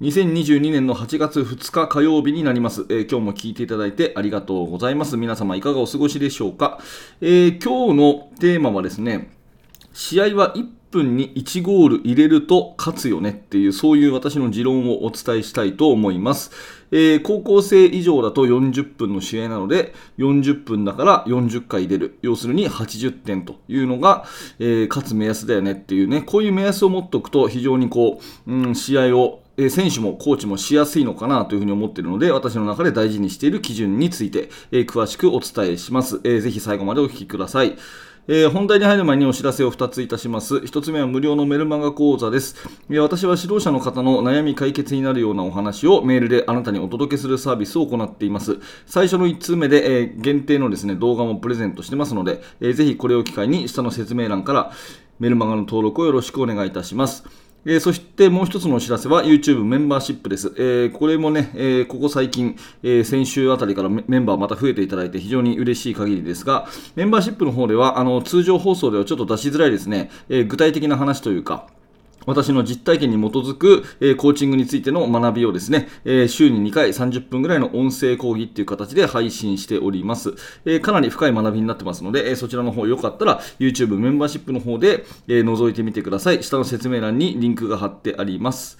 2022年の8月2日火曜日になります。今日も聞いていただいてありがとうございます。皆様いかがお過ごしでしょうか。今日のテーマはですね、試合は1分に1ゴール入れると勝つよねっていう、そういう私の持論をお伝えしたいと思います。高校生以上だと40分の試合なので、40分だから40回出る。要するに80点というのが、勝つ目安だよねっていうね、こういう目安を持っておくと非常に試合を選手もコーチもしやすいのかなというふうに思っているので、私の中で大事にしている基準について詳しくお伝えします。ぜひ最後までお聞きください。本題に入る前にお知らせを2ついたします。1つ目は無料のメルマガ講座です。私は指導者の方の悩み解決になるようなお話をメールであなたにお届けするサービスを行っています。最初の1通目で限定のですね、動画もプレゼントしてますので、ぜひこれを機会に下の説明欄からメルマガの登録をよろしくお願いいたします。そしてもう一つのお知らせは YouTube メンバーシップです。これもね、ここ最近、先週あたりからメンバーまた増えていただいて非常に嬉しい限りですが、メンバーシップの方では通常放送ではちょっと出しづらいですね、具体的な話というか、私の実体験に基づく、コーチングについての学びをですね、週に2回30分ぐらいの音声講義っていう形で配信しております。かなり深い学びになってますので、そちらの方よかったら YouTube メンバーシップの方で、覗いてみてください。下の説明欄にリンクが貼ってあります。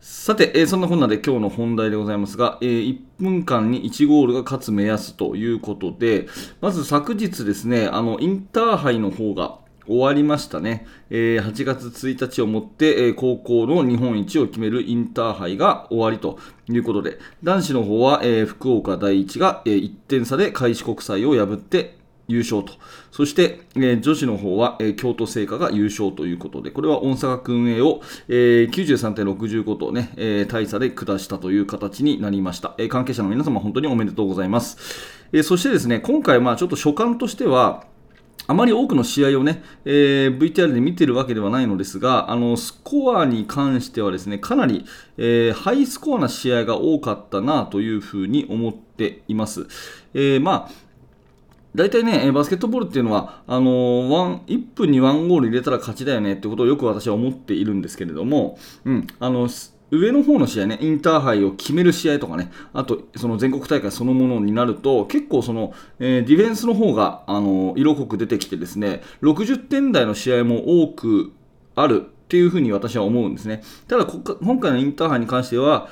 さて、そんなこんなで今日の本題でございますが、1分間に1ゴールが勝つ目安ということで、まず昨日ですね、インターハイの方が終わりましたね。8月1日をもって、高校の日本一を決めるインターハイが終わりということで、男子の方は、福岡第一が、1点差で開志国際を破って優勝と、そして、女子の方は、京都精華が優勝ということで、これは大阪薫英を、93.65 とね、大差で下したという形になりました。関係者の皆様本当におめでとうございます。そしてですね、今回ちょっと所感としてはあまり多くの試合をね、VTR で見てるわけではないのですが、スコアに関してはですね、かなり、ハイスコアな試合が多かったなというふうに思っています。大体ね、バスケットボールっていうのは1分に1ゴール入れたら勝ちだよねってことをよく私は思っているんですけれども、上の方の試合ね、インターハイを決める試合とかね、あとその全国大会そのものになると、結構ディフェンスの方が色濃く出てきてですね、60点台の試合も多くあるっていうふうに私は思うんですね。ただ今回のインターハイに関しては、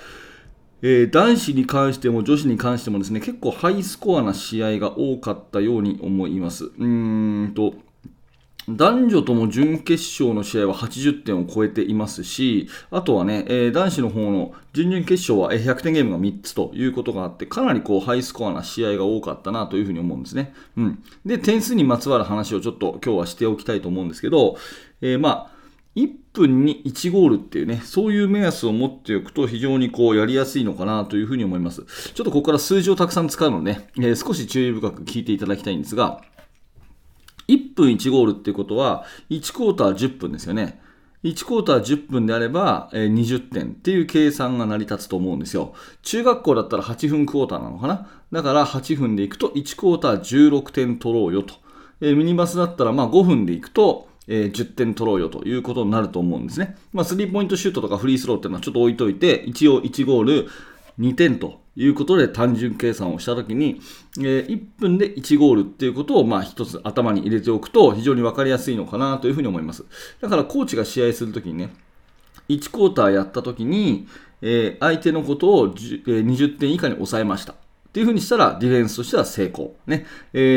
男子に関しても女子に関してもですね、結構ハイスコアな試合が多かったように思います。男女とも準決勝の試合は80点を超えていますし、あとはね、男子の方の準々決勝は100点ゲームが3つということがあって、かなりハイスコアな試合が多かったなというふうに思うんですね。で、点数にまつわる話をちょっと今日はしておきたいと思うんですけど、1分に1ゴールっていうね、そういう目安を持っておくと非常にやりやすいのかなというふうに思います。ちょっとここから数字をたくさん使うので、ね、少し注意深く聞いていただきたいんですが、1分1ゴールっていうことは1クォーター10分ですよね。1クォーター10分であれば20点っていう計算が成り立つと思うんですよ。中学校だったら8分クォーターなのかな。だから8分でいくと1クォーター16点取ろうよと。ミニバスだったら5分でいくと10点取ろうよということになると思うんですね。スリーポイントシュートとかフリースローっていうのはちょっと置いといて、一応1ゴール2点ということで単純計算をしたときに、1分で1ゴールっていうことを一つ頭に入れておくと非常に分かりやすいのかなというふうに思います。だからコーチが試合するときにね、1クォーターやったときに相手のことを20点以下に抑えましたっていうふうにしたら、ディフェンスとしては成功ね。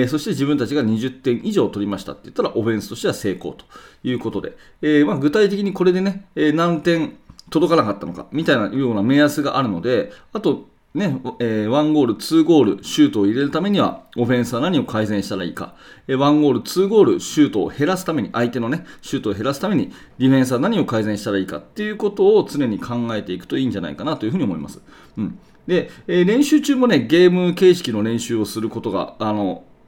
そして自分たちが20点以上取りましたって言ったら、オフェンスとしては成功ということで、具体的にこれでね、何点届かなかったのかみたいなような目安があるので、あとね、1ゴール、2ゴール、シュートを入れるためには、オフェンスは何を改善したらいいか、1ゴール、2ゴール、シュートを減らすために、相手のね、シュートを減らすために、ディフェンスは何を改善したらいいかっていうことを常に考えていくといいんじゃないかなというふうに思います。で、練習中もね、ゲーム形式の練習をすることが、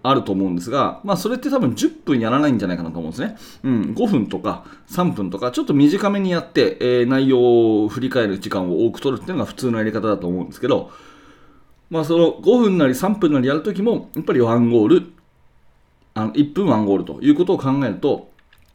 あると思うんですが、まあ、それって多分10分やらないんじゃないかなと思うんですね。5分とか3分とかちょっと短めにやって、内容を振り返る時間を多く取るっていうのが普通のやり方だと思うんですけど、まあ、その5分なり3分なりやるときもやっぱり1ゴール、1分1ゴールということを考えると、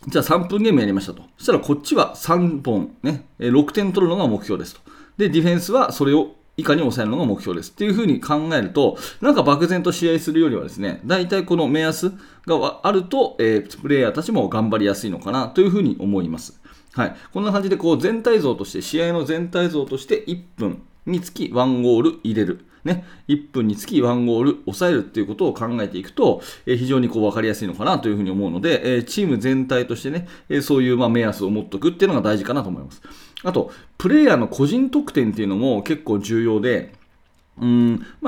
じゃあ3分ゲームやりましたと。そしたらこっちは3本、ね、6点取るのが目標ですと。で、ディフェンスはそれを以下に抑えるのが目標ですっていう風に考えると、なんか漠然と試合するよりはですね、大体この目安があると、プレイヤーたちも頑張りやすいのかなという風に思います。はい、こんな感じでこう全体像として、試合の全体像として1分につき1ゴール入れる。ね、1分につき1ゴール抑えるっていうことを考えていくと、非常にこう分かりやすいのかなというふうに思うので、チーム全体としてね、そういう目安を持っておくっていうのが大事かなと思います。あと、プレイヤーの個人得点っていうのも結構重要で、まあ、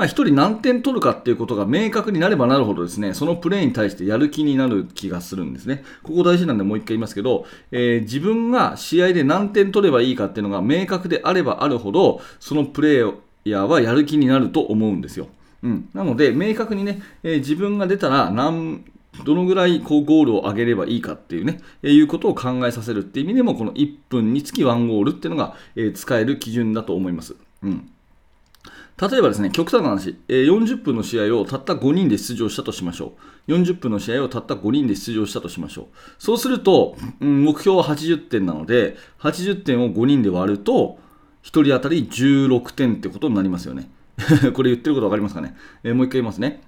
1人何点取るかっていうことが明確になればなるほどですね、そのプレーに対してやる気になる気がするんですね。ここ大事なんでもう一回言いますけど、自分が試合で何点取ればいいかっていうのが明確であればあるほど、そのプレーをはやる気になると思うんですよ。なので明確にね、自分が出たらどのぐらいこうゴールを上げればいいかっていうね、いうことを考えさせるっていう意味でも、この1分につき1ゴールっていうのが、使える基準だと思います。例えばですね、極端な話、40分の試合をたった5人で出場したとしましょう。40分の試合をたった5人で出場したとしましょう。そうすると、目標は80点なので、80点を5人で割ると、1人当たり16点ってことになりますよね。これ言ってること分かりますかね。もう一回言いますね。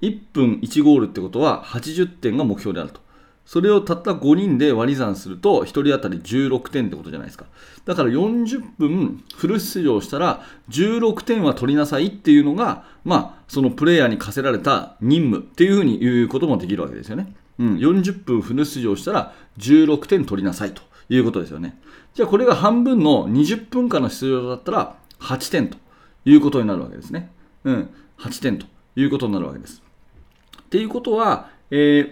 1分1ゴールってことは80点が目標であると。それをたった5人で割り算すると1人当たり16点ってことじゃないですか。だから40分フル出場したら16点は取りなさいっていうのが、まあ、そのプレイヤーに課せられた任務っていうふうに言うこともできるわけですよね。40分フル出場したら16点取りなさいということですよね。じゃあこれが半分の20分間の出場だったら8点ということになるわけですね。8点ということになるわけです。っていうことは、5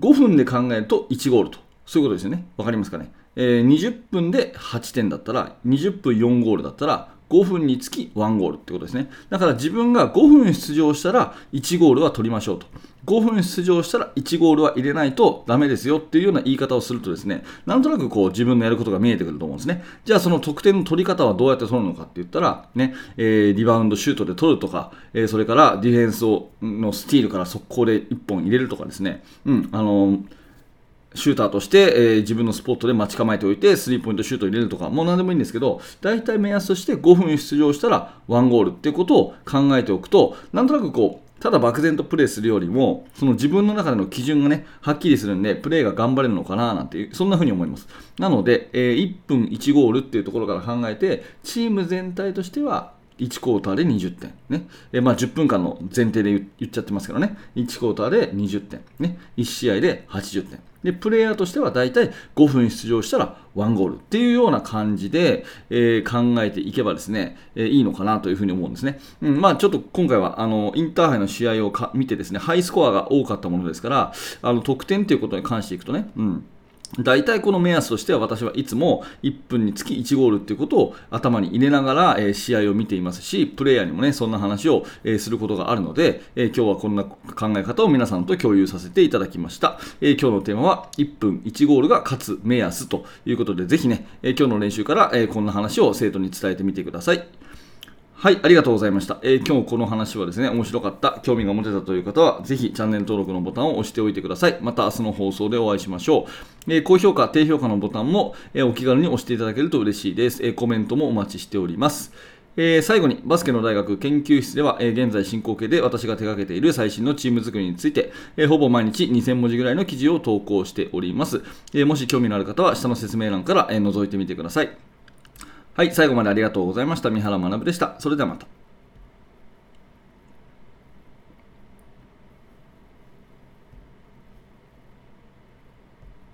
分で考えると1ゴールと、そういうことですよね。わかりますかね。20分で8点だったら、20分4ゴールだったら、5分につき1ゴールってことですね。だから自分が5分出場したら1ゴールは取りましょうと。5分出場したら1ゴールは入れないとダメですよっていうような言い方をするとですね、なんとなくこう自分のやることが見えてくると思うんですね。じゃあその得点の取り方はどうやって取るのかって言ったら、ね、リバウンドシュートで取るとか、それからディフェンスのスティールから速攻で1本入れるとかですね、シューターとして、自分のスポットで待ち構えておいてスリーポイントシュートを入れるとか、もう何でもいいんですけど、大体目安として5分出場したら1ゴールっていうことを考えておくと、なんとなくこうただ漠然とプレーするよりも、その自分の中での基準がね、はっきりするんで、プレーが頑張れるのかななんていう、そんな風に思います。なので、1分1ゴールっていうところから考えて、チーム全体としては1クォーターで20点、ね、まあ、10分間の前提で言っちゃってますけどね、1クォーターで20点、ね、1試合で80点。でプレイヤーとしてはだいたい5分出場したら1ゴールっていうような感じで、考えていけばですね、いいのかなというふうに思うんですね。まあ、ちょっと今回はインターハイの試合を見てですね、ハイスコアが多かったものですから、得点ということに関していくとね、大体この目安としては私はいつも1分につき1ゴールということを頭に入れながら試合を見ていますし、プレイヤーにもね、そんな話をすることがあるので、今日はこんな考え方を皆さんと共有させていただきました。今日のテーマは1分1ゴールが勝つ目安ということで、ぜひね、今日の練習からこんな話を生徒に伝えてみてください。はい、ありがとうございました。今日この話はですね、面白かった、興味が持てたという方はぜひチャンネル登録のボタンを押しておいてください。また明日の放送でお会いしましょう。高評価、低評価のボタンもお気軽に押していただけると嬉しいです。コメントもお待ちしております。最後に、バスケの大学研究室では、現在進行形で私が手掛けている最新のチーム作りについて、ほぼ毎日2000文字ぐらいの記事を投稿しております。もし興味のある方は下の説明欄から覗いてみてください。はい、最後までありがとうございました。三原学でした。それではまた。